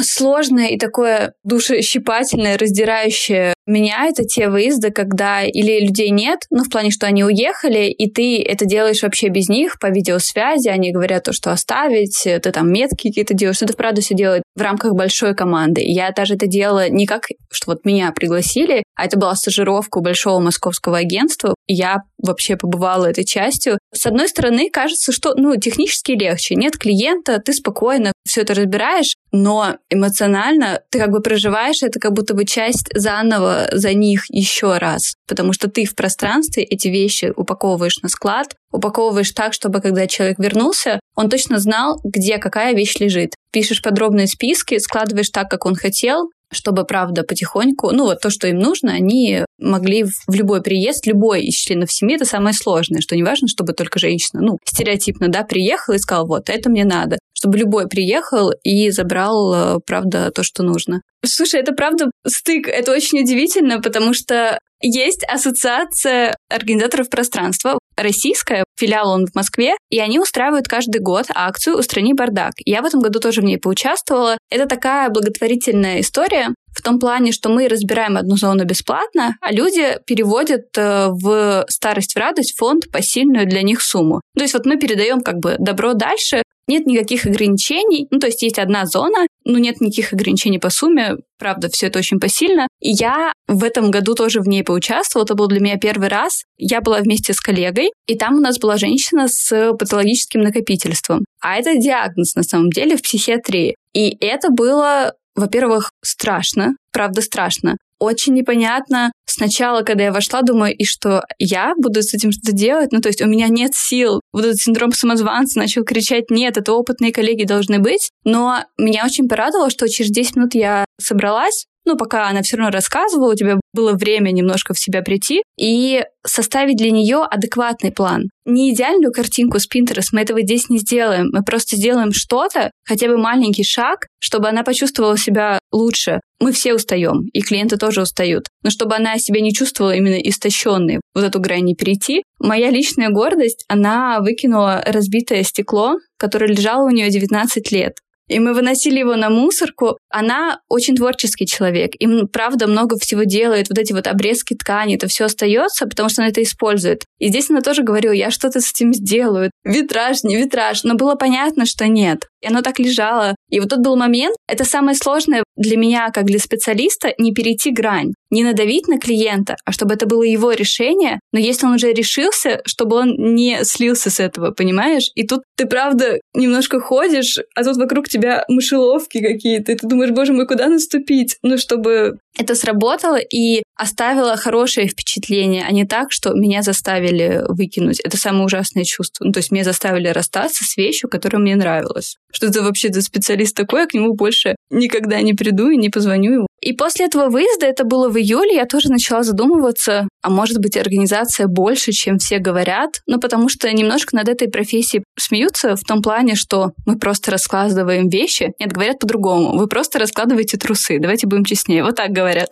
сложное и такое душещипательное, раздирающее меня — это те выезды, когда или людей нет, в плане, что они уехали, и ты это делаешь вообще без них, по видеосвязи, они говорят то, что оставить, ты там метки какие-то делаешь, это правда все делает в рамках большой команды. Я даже это делала не как, что вот меня пригласили, а это была стажировка у большого московского агентства, я вообще побывала этой частью. С одной стороны, кажется, что, технически легче, нет клиента, ты спокойно все это разбираешь, но эмоционально ты проживаешь, это как будто бы часть заново за них еще раз, потому что ты в пространстве эти вещи упаковываешь на склад, упаковываешь так, чтобы когда человек вернулся, он точно знал, где какая вещь лежит. Пишешь подробные списки, складываешь так, как он хотел, чтобы, правда, потихоньку, то, что им нужно, они могли в любой приезд, любой из членов семьи, это самое сложное, что не важно, чтобы только женщина, стереотипно, приехала и сказала, вот, это мне надо, чтобы любой приехал и забрал, правда, то, что нужно. Слушай, это, правда, стык, это очень удивительно, потому что есть ассоциация организаторов пространства, российская, филиал он в Москве, и они устраивают каждый год акцию «Устрани бардак». Я в этом году тоже в ней поучаствовала. Это такая благотворительная история в том плане, что мы разбираем одну зону бесплатно, а люди переводят в старость, в радость фонд посильную для них сумму. То есть мы передаем добро дальше, нет никаких ограничений, то есть есть одна зона, но нет никаких ограничений по сумме, правда, все это очень посильно. И я в этом году тоже в ней поучаствовала, это был для меня первый раз. Я была вместе с коллегой, и там у нас была женщина с патологическим накопительством. А это диагноз, на самом деле, в психиатрии. И это было, во-первых, страшно, правда, страшно. Очень непонятно. Сначала, когда я вошла, думаю, и что я буду с этим что-то делать? То есть у меня нет сил. Вот этот синдром самозванца начал кричать, нет, это опытные коллеги должны быть. Но меня очень порадовало, что через 10 минут я собралась, пока она все равно рассказывала, у тебя было время немножко в себя прийти и составить для нее адекватный план. Не идеальную картинку с Pinterest мы этого здесь не сделаем. Мы просто сделаем что-то, хотя бы маленький шаг, чтобы она почувствовала себя лучше. Мы все устаем, и клиенты тоже устают. Но чтобы она себя не чувствовала именно истощенной, вот эту грань не перейти. Моя личная гордость, она выкинула разбитое стекло, которое лежало у нее 19 лет. И мы выносили его на мусорку. Она очень творческий человек. Им, правда, много всего делает. Вот эти обрезки ткани, это все остается, потому что она это использует. И здесь она тоже говорила, я что-то с этим сделаю. Витраж, не витраж. Но было понятно, что нет. И оно так лежало. И вот тот был момент. Это самое сложное для меня, как для специалиста, не перейти грань. Не надавить на клиента, а чтобы это было его решение. Но если он уже решился, чтобы он не слился с этого, понимаешь? И тут ты, правда, немножко ходишь, а тут вокруг тебя мышеловки какие-то. И ты думаешь, боже мой, куда наступить? Чтобы это сработало и оставило хорошее впечатление, а не так, что меня заставили выкинуть. Это самое ужасное чувство. То есть меня заставили расстаться с вещью, которая мне нравилась. Что это вообще за специалист такой, я к нему больше никогда не приду и не позвоню ему. И после этого выезда, это было в июле, я тоже начала задумываться, а может быть, организация больше, чем все говорят, потому что немножко над этой профессией смеются в том плане, что мы просто раскладываем вещи. Нет, говорят по-другому. Вы просто раскладываете трусы. Давайте будем честнее. Вот так говорят.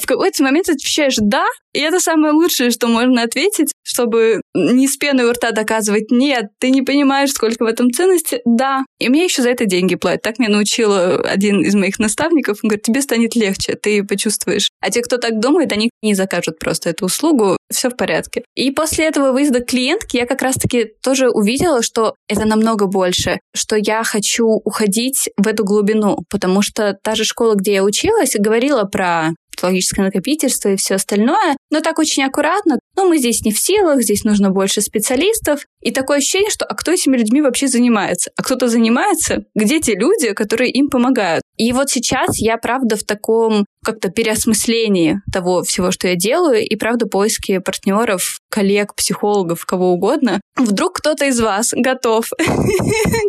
В какой-то момент отвечаешь «да», и это самое лучшее, что можно ответить, чтобы не с пеной у рта доказывать «нет, ты не понимаешь, сколько в этом ценности, да». И мне еще за это деньги платят. Так меня научила один из моих наставников. Он говорит, тебе станет легче, ты почувствуешь. А те, кто так думает, они не закажут просто эту услугу, все в порядке. И после этого выезда к клиентке я как раз-таки тоже увидела, что это намного больше, что я хочу уходить в эту глубину, потому что та же школа, где я училась, говорила про патологическое накопительство и все остальное, но так очень аккуратно. но мы здесь не в силах, здесь нужно больше специалистов. И такое ощущение, что а кто этими людьми вообще занимается? А кто-то занимается? Где те люди, которые им помогают? И вот сейчас я, правда, в таком как-то переосмыслении того всего, что я делаю, и, правда, поиски партнеров, коллег, психологов, кого угодно. Вдруг кто-то из вас готов,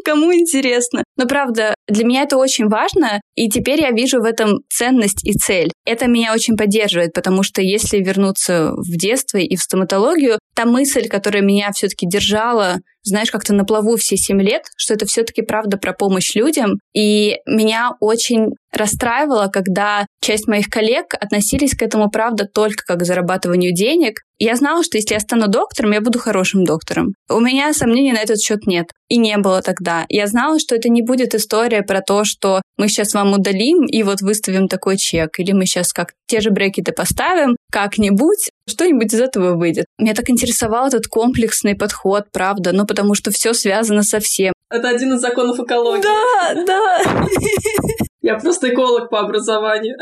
кому интересно. Но, правда, для меня это очень важно, и теперь я вижу в этом ценность и цель. Это меня очень поддерживает, потому что если вернуться в детство и в стоматологию, та мысль, которая меня все-таки держала, знаешь, как-то на плаву все 7 лет, что это все-таки правда про помощь людям. И меня очень расстраивало, когда часть моих коллег относились к этому, правда, только как к зарабатыванию денег. Я знала, что если я стану доктором, я буду хорошим доктором. У меня сомнений на этот счет нет. И не было тогда. Я знала, что это не будет история про то, что мы сейчас вам удалим и вот выставим такой чек. Или мы сейчас как те же брекеты поставим как-нибудь. Что-нибудь из этого выйдет. Меня так интересовал этот комплексный подход, правда, ну потому что все связано со всем. Это один из законов экологии. Да. Я просто эколог по образованию.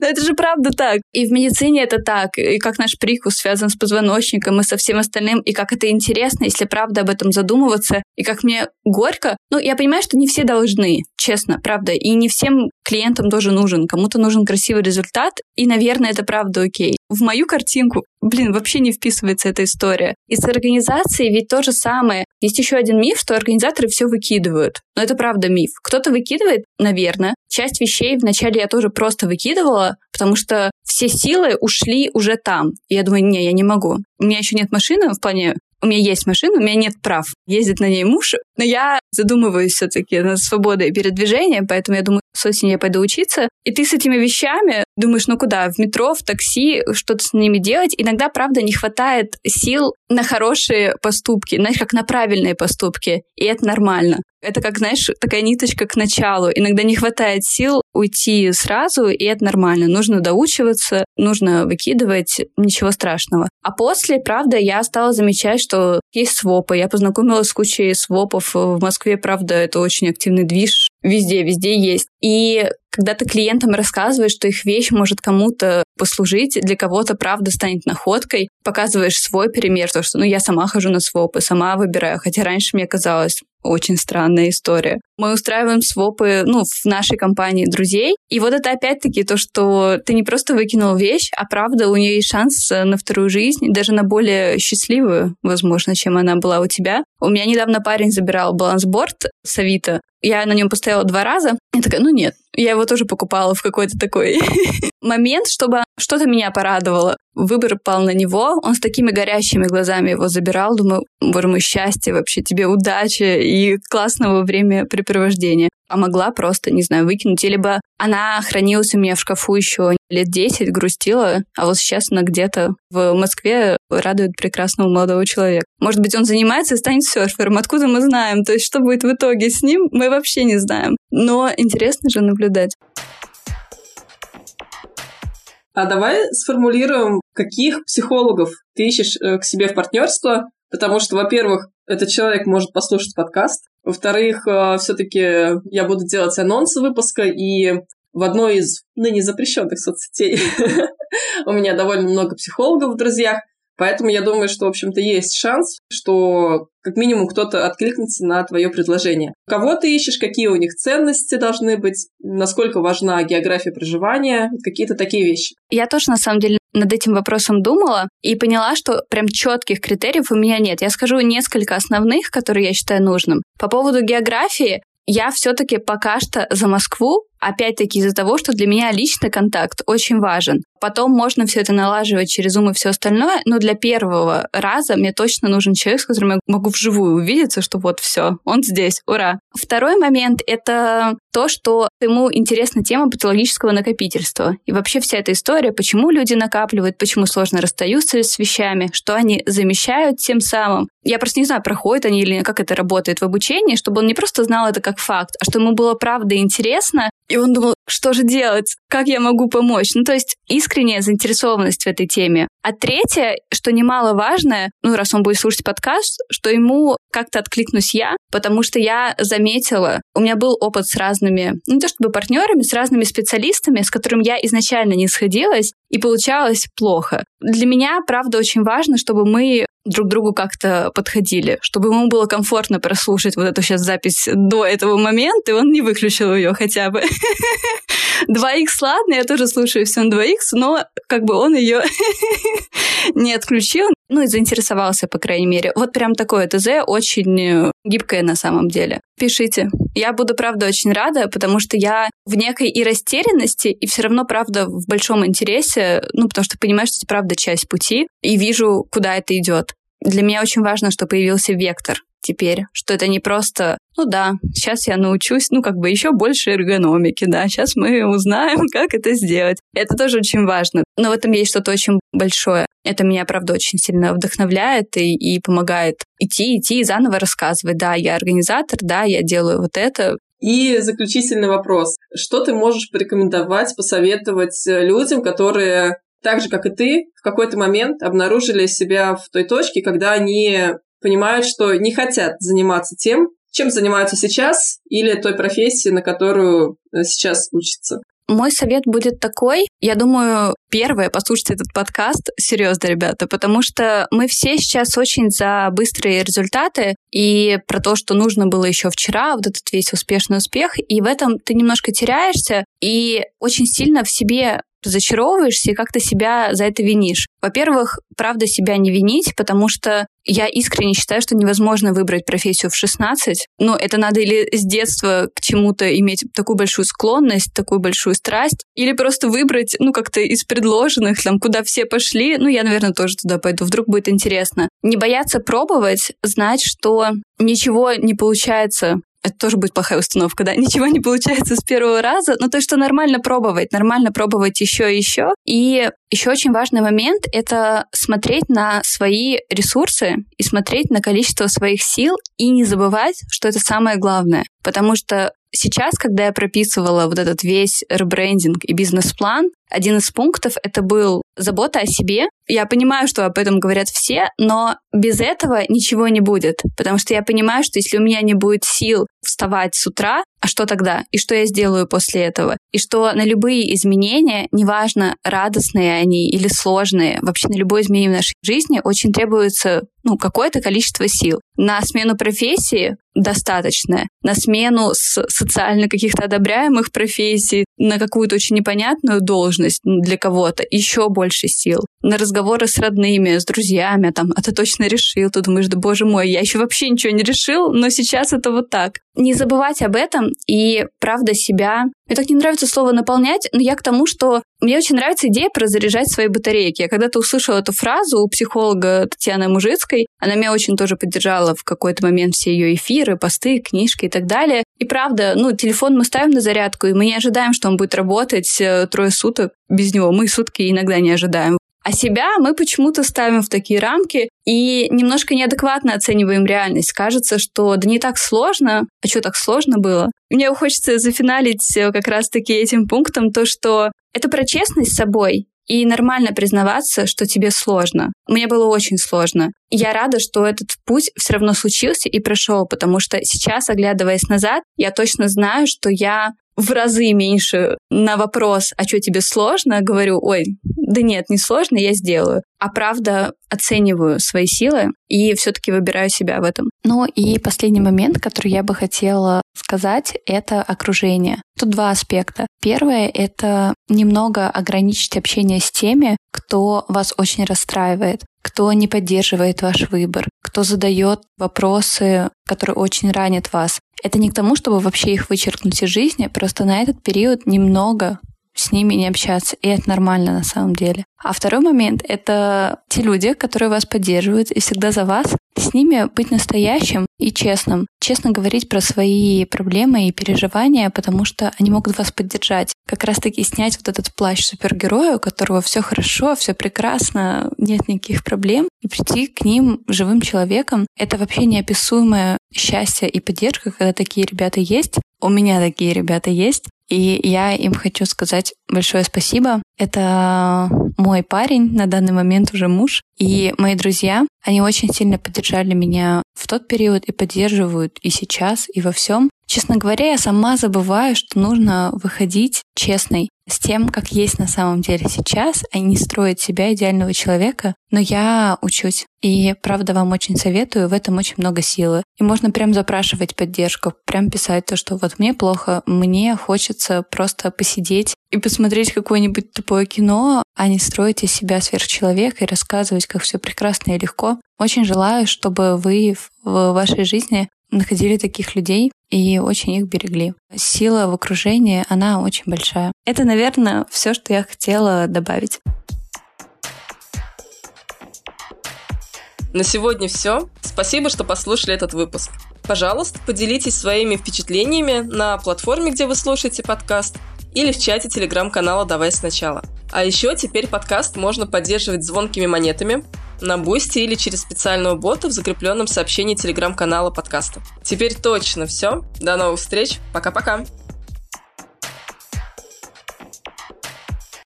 Но это же правда так. И в медицине это так. И как наш прикус связан с позвоночником и со всем остальным. И как это интересно, если правда об этом задумываться. И как мне горько. Ну, я понимаю, что не все должны, честно, правда. И не всем клиентам тоже нужен. Кому-то нужен красивый результат. И, наверное, это правда окей. В мою картинку, вообще не вписывается эта история. И с организацией ведь то же самое. Есть еще один миф, что организаторы все выкидывают. Но это правда миф. Кто-то выкидывает, наверное. Часть вещей вначале я тоже просто выкидывала, потому что все силы ушли уже там. И я думаю, не, я не могу. У меня еще нет машины, в плане... У меня есть машина, у меня нет прав. Ездит на ней муж, но я задумываюсь все-таки над свободой передвижения, поэтому я думаю, с осени я пойду учиться. И ты с этими вещами думаешь, ну куда? В метро, в такси, что-то с ними делать. Иногда, правда, не хватает сил на хорошие поступки, знаешь, как на правильные поступки. И это нормально. Это как, знаешь, такая ниточка к началу. Иногда не хватает сил уйти сразу, и это нормально. Нужно доучиваться, нужно выкидывать, ничего страшного. А после, правда, я стала замечать, что есть свопы. Я познакомилась с кучей свопов в Москве, правда, это очень активный движ. Везде есть. И когда ты клиентам рассказываешь, что их вещь может кому-то послужить, для кого-то, правда, станет находкой, показываешь свой пример, то, что, ну, я сама хожу на свопы, сама выбираю, хотя раньше мне казалось... Очень странная история. Мы устраиваем свопы, ну, в нашей компании друзей. И вот это опять-таки то, что ты не просто выкинул вещь, а правда у нее есть шанс на вторую жизнь, даже на более счастливую, возможно, чем она была у тебя. У меня недавно парень забирал балансборд с Авито. Я на нем постояла 2 раза. Я такая, ну нет. Я его тоже покупала в какой-то такой момент, чтобы что-то меня порадовало. Выбор пал на него. Он с такими горящими глазами его забирал. Думаю, боже мой, счастье вообще, тебе удачи и классного времяпрепровождения. А могла просто, не знаю, выкинуть. Либо она хранилась у меня в шкафу еще лет 10, грустила, а вот сейчас она где-то в Москве радует прекрасного молодого человека. Может быть, он занимается и станет серфером. Откуда мы знаем? То есть, что будет в итоге с ним, мы вообще не знаем. Но интересно же наблюдать. А давай сформулируем, каких психологов ты ищешь к себе в партнерство, потому что, во-первых, этот человек может послушать подкаст, во-вторых, все-таки я буду делать анонсы выпуска, и в одной из ныне запрещенных соцсетей у меня довольно много психологов в друзьях, поэтому я думаю, что, в общем-то, есть шанс, что как минимум кто-то откликнется на твое предложение. Кого ты ищешь, какие у них ценности должны быть, насколько важна география проживания, какие-то такие вещи. Я тоже, на самом деле, над этим вопросом думала и поняла, что прям четких критериев у меня нет. Я скажу несколько основных, которые я считаю нужным. По поводу географии, я все-таки пока что за Москву, опять-таки из-за того, что для меня личный контакт очень важен. Потом можно все это налаживать через Zoom и все остальное, но для первого раза мне точно нужен человек, с которым я могу вживую увидеться, что вот все, он здесь, ура. Второй момент — это то, что ему интересна тема патологического накопительства. И вообще вся эта история, почему люди накапливают, почему сложно расстаются с вещами, что они замещают тем самым. Я просто не знаю, проходят они или как это работает в обучении, чтобы он не просто знал это как факт, а что ему было правда интересно, и он думал, что же делать, как я могу помочь. Ну, то есть искренняя заинтересованность в этой теме. А третье, что немаловажное, ну, раз он будет слушать подкаст, что ему как-то откликнусь я, потому что я заметила, у меня был опыт с разными, не то чтобы партнерами, с разными специалистами, с которыми я изначально не сходилась, и получалось плохо. Для меня, правда, очень важно, чтобы мы друг другу как-то подходили, чтобы ему было комфортно прослушать вот эту сейчас запись до этого момента, и он не выключил ее хотя бы. 2Х, ладно, я тоже слушаю все на 2Х, но как бы он ее не отключил, ну и заинтересовался, по крайней мере. Вот прям такое ТЗ, очень гибкое на самом деле. Пишите. Я буду, правда, очень рада, потому что я в некой и растерянности, и все равно, правда, в большом интересе, ну, потому что понимаю, что это, правда, часть пути, и вижу, куда это идет. Для меня очень важно, что появился вектор теперь, что это не просто, ну да, сейчас я научусь, ну как бы еще больше эргономики, да, сейчас мы узнаем, как это сделать. Это тоже очень важно. Но в этом есть что-то очень большое. Это меня, правда, очень сильно вдохновляет и помогает идти и заново рассказывать. Да, я организатор, да, я делаю вот это. И заключительный вопрос. Что ты можешь порекомендовать, посоветовать людям, которые, так же, как и ты, в какой-то момент обнаружили себя в той точке, когда они понимают, что не хотят заниматься тем, чем занимаются сейчас, или той профессией, на которую сейчас учатся? Мой совет будет такой. Я думаю, первое, послушайте этот подкаст. Серьезно, ребята, потому что мы все сейчас очень за быстрые результаты и про то, что нужно было еще вчера, вот этот весь успешный успех. И в этом ты немножко теряешься и очень сильно в себе разочаровываешься и как-то себя за это винишь. Во-первых, правда, себя не винить, потому что я искренне считаю, что невозможно выбрать профессию в 16. Ну, это надо или с детства к чему-то иметь такую большую склонность, такую большую страсть, или просто выбрать, ну, как-то из предложенных, там, куда все пошли. Ну, я, наверное, тоже туда пойду, вдруг будет интересно. Не бояться пробовать, знать, что ничего не получается. Это тоже будет плохая установка, да? Ничего не получается с первого раза. Но то, что нормально пробовать еще и еще. И еще очень важный момент — это смотреть на свои ресурсы и смотреть на количество своих сил и не забывать, что это самое главное. Потому что сейчас, когда я прописывала вот этот весь ребрендинг и бизнес-план, один из пунктов — это был забота о себе. Я понимаю, что об этом говорят все, но без этого ничего не будет. Потому что я понимаю, что если у меня не будет сил вставать с утра, а что тогда? И что я сделаю после этого? И что на любые изменения, неважно, радостные они или сложные, вообще на любое изменение в нашей жизни очень требуется, ну, какое-то количество сил. На смену профессии достаточно, на смену социально каких-то одобряемых профессий, на какую-то очень непонятную должность для кого-то еще больше сил. На разговоры с родными, с друзьями, там, а ты точно решил? Ты думаешь, да боже мой, я еще вообще ничего не решил, но сейчас это вот так. Не забывать об этом и, правда, себя... Мне так не нравится слово «наполнять», но я к тому, что мне очень нравится идея про заряжать свои батарейки. Я когда-то услышала эту фразу у психолога Татьяны Мужицкой. Она меня очень тоже поддержала в какой-то момент, все ее эфиры, посты, книжки и так далее. И правда, ну, телефон мы ставим на зарядку, и мы не ожидаем, что он будет работать трое суток без него. Мы сутки иногда не ожидаем. А себя мы почему-то ставим в такие рамки и немножко неадекватно оцениваем реальность. Кажется, что да не так сложно. А что так сложно было? Мне хочется зафиналить как раз-таки этим пунктом то, что это про честность с собой и нормально признаваться, что тебе сложно. Мне было очень сложно. И я рада, что этот путь все равно случился и прошел, потому что сейчас, оглядываясь назад, я точно знаю, что я в разы меньше на вопрос, а что тебе сложно, говорю, ой, да нет, не сложно, я сделаю. А правда, оцениваю свои силы и все-таки выбираю себя в этом. Ну и последний момент, который я бы хотела сказать, это окружение. Тут два аспекта. Первое — это немного ограничить общение с теми, кто вас очень расстраивает, кто не поддерживает ваш выбор, кто задает вопросы, которые очень ранят вас. Это не к тому, чтобы вообще их вычеркнуть из жизни, просто на этот период немного с ними не общаться, и это нормально на самом деле. А второй момент — это те люди, которые вас поддерживают и всегда за вас. С ними быть настоящим и честным. Честно говорить про свои проблемы и переживания, потому что они могут вас поддержать. Как раз-таки снять вот этот плащ супергероя, у которого все хорошо, все прекрасно, нет никаких проблем, и прийти к ним живым человеком. Это вообще неописуемое счастье и поддержка, когда такие ребята есть. У меня такие ребята есть. И я им хочу сказать большое спасибо. Это мой парень, на данный момент уже муж. И мои друзья, они очень сильно поддержали меня в тот период и поддерживают и сейчас, и во всем. Честно говоря, я сама забываю, что нужно выходить честной с тем, как есть на самом деле сейчас, а не строить себя идеального человека. Но я учусь. И, правда, вам очень советую, в этом очень много силы. И можно прям запрашивать поддержку, прям писать то, что вот мне плохо, мне хочется просто посидеть и посмотреть какое-нибудь тупое кино, а не строить из себя сверхчеловека и рассказывать, как все прекрасно и легко. Очень желаю, чтобы вы в вашей жизни находили таких людей и очень их берегли. Сила в окружении, она очень большая. Это, наверное, все, что я хотела добавить. На сегодня все. Спасибо, что послушали этот выпуск. Пожалуйста, поделитесь своими впечатлениями на платформе, где вы слушаете подкаст, или в чате телеграм-канала «Давай сначала». А еще теперь подкаст можно поддерживать звонкими монетами на Boosty или через специального бота в закрепленном сообщении телеграм-канала подкаста. Теперь точно все. До новых встреч. Пока-пока.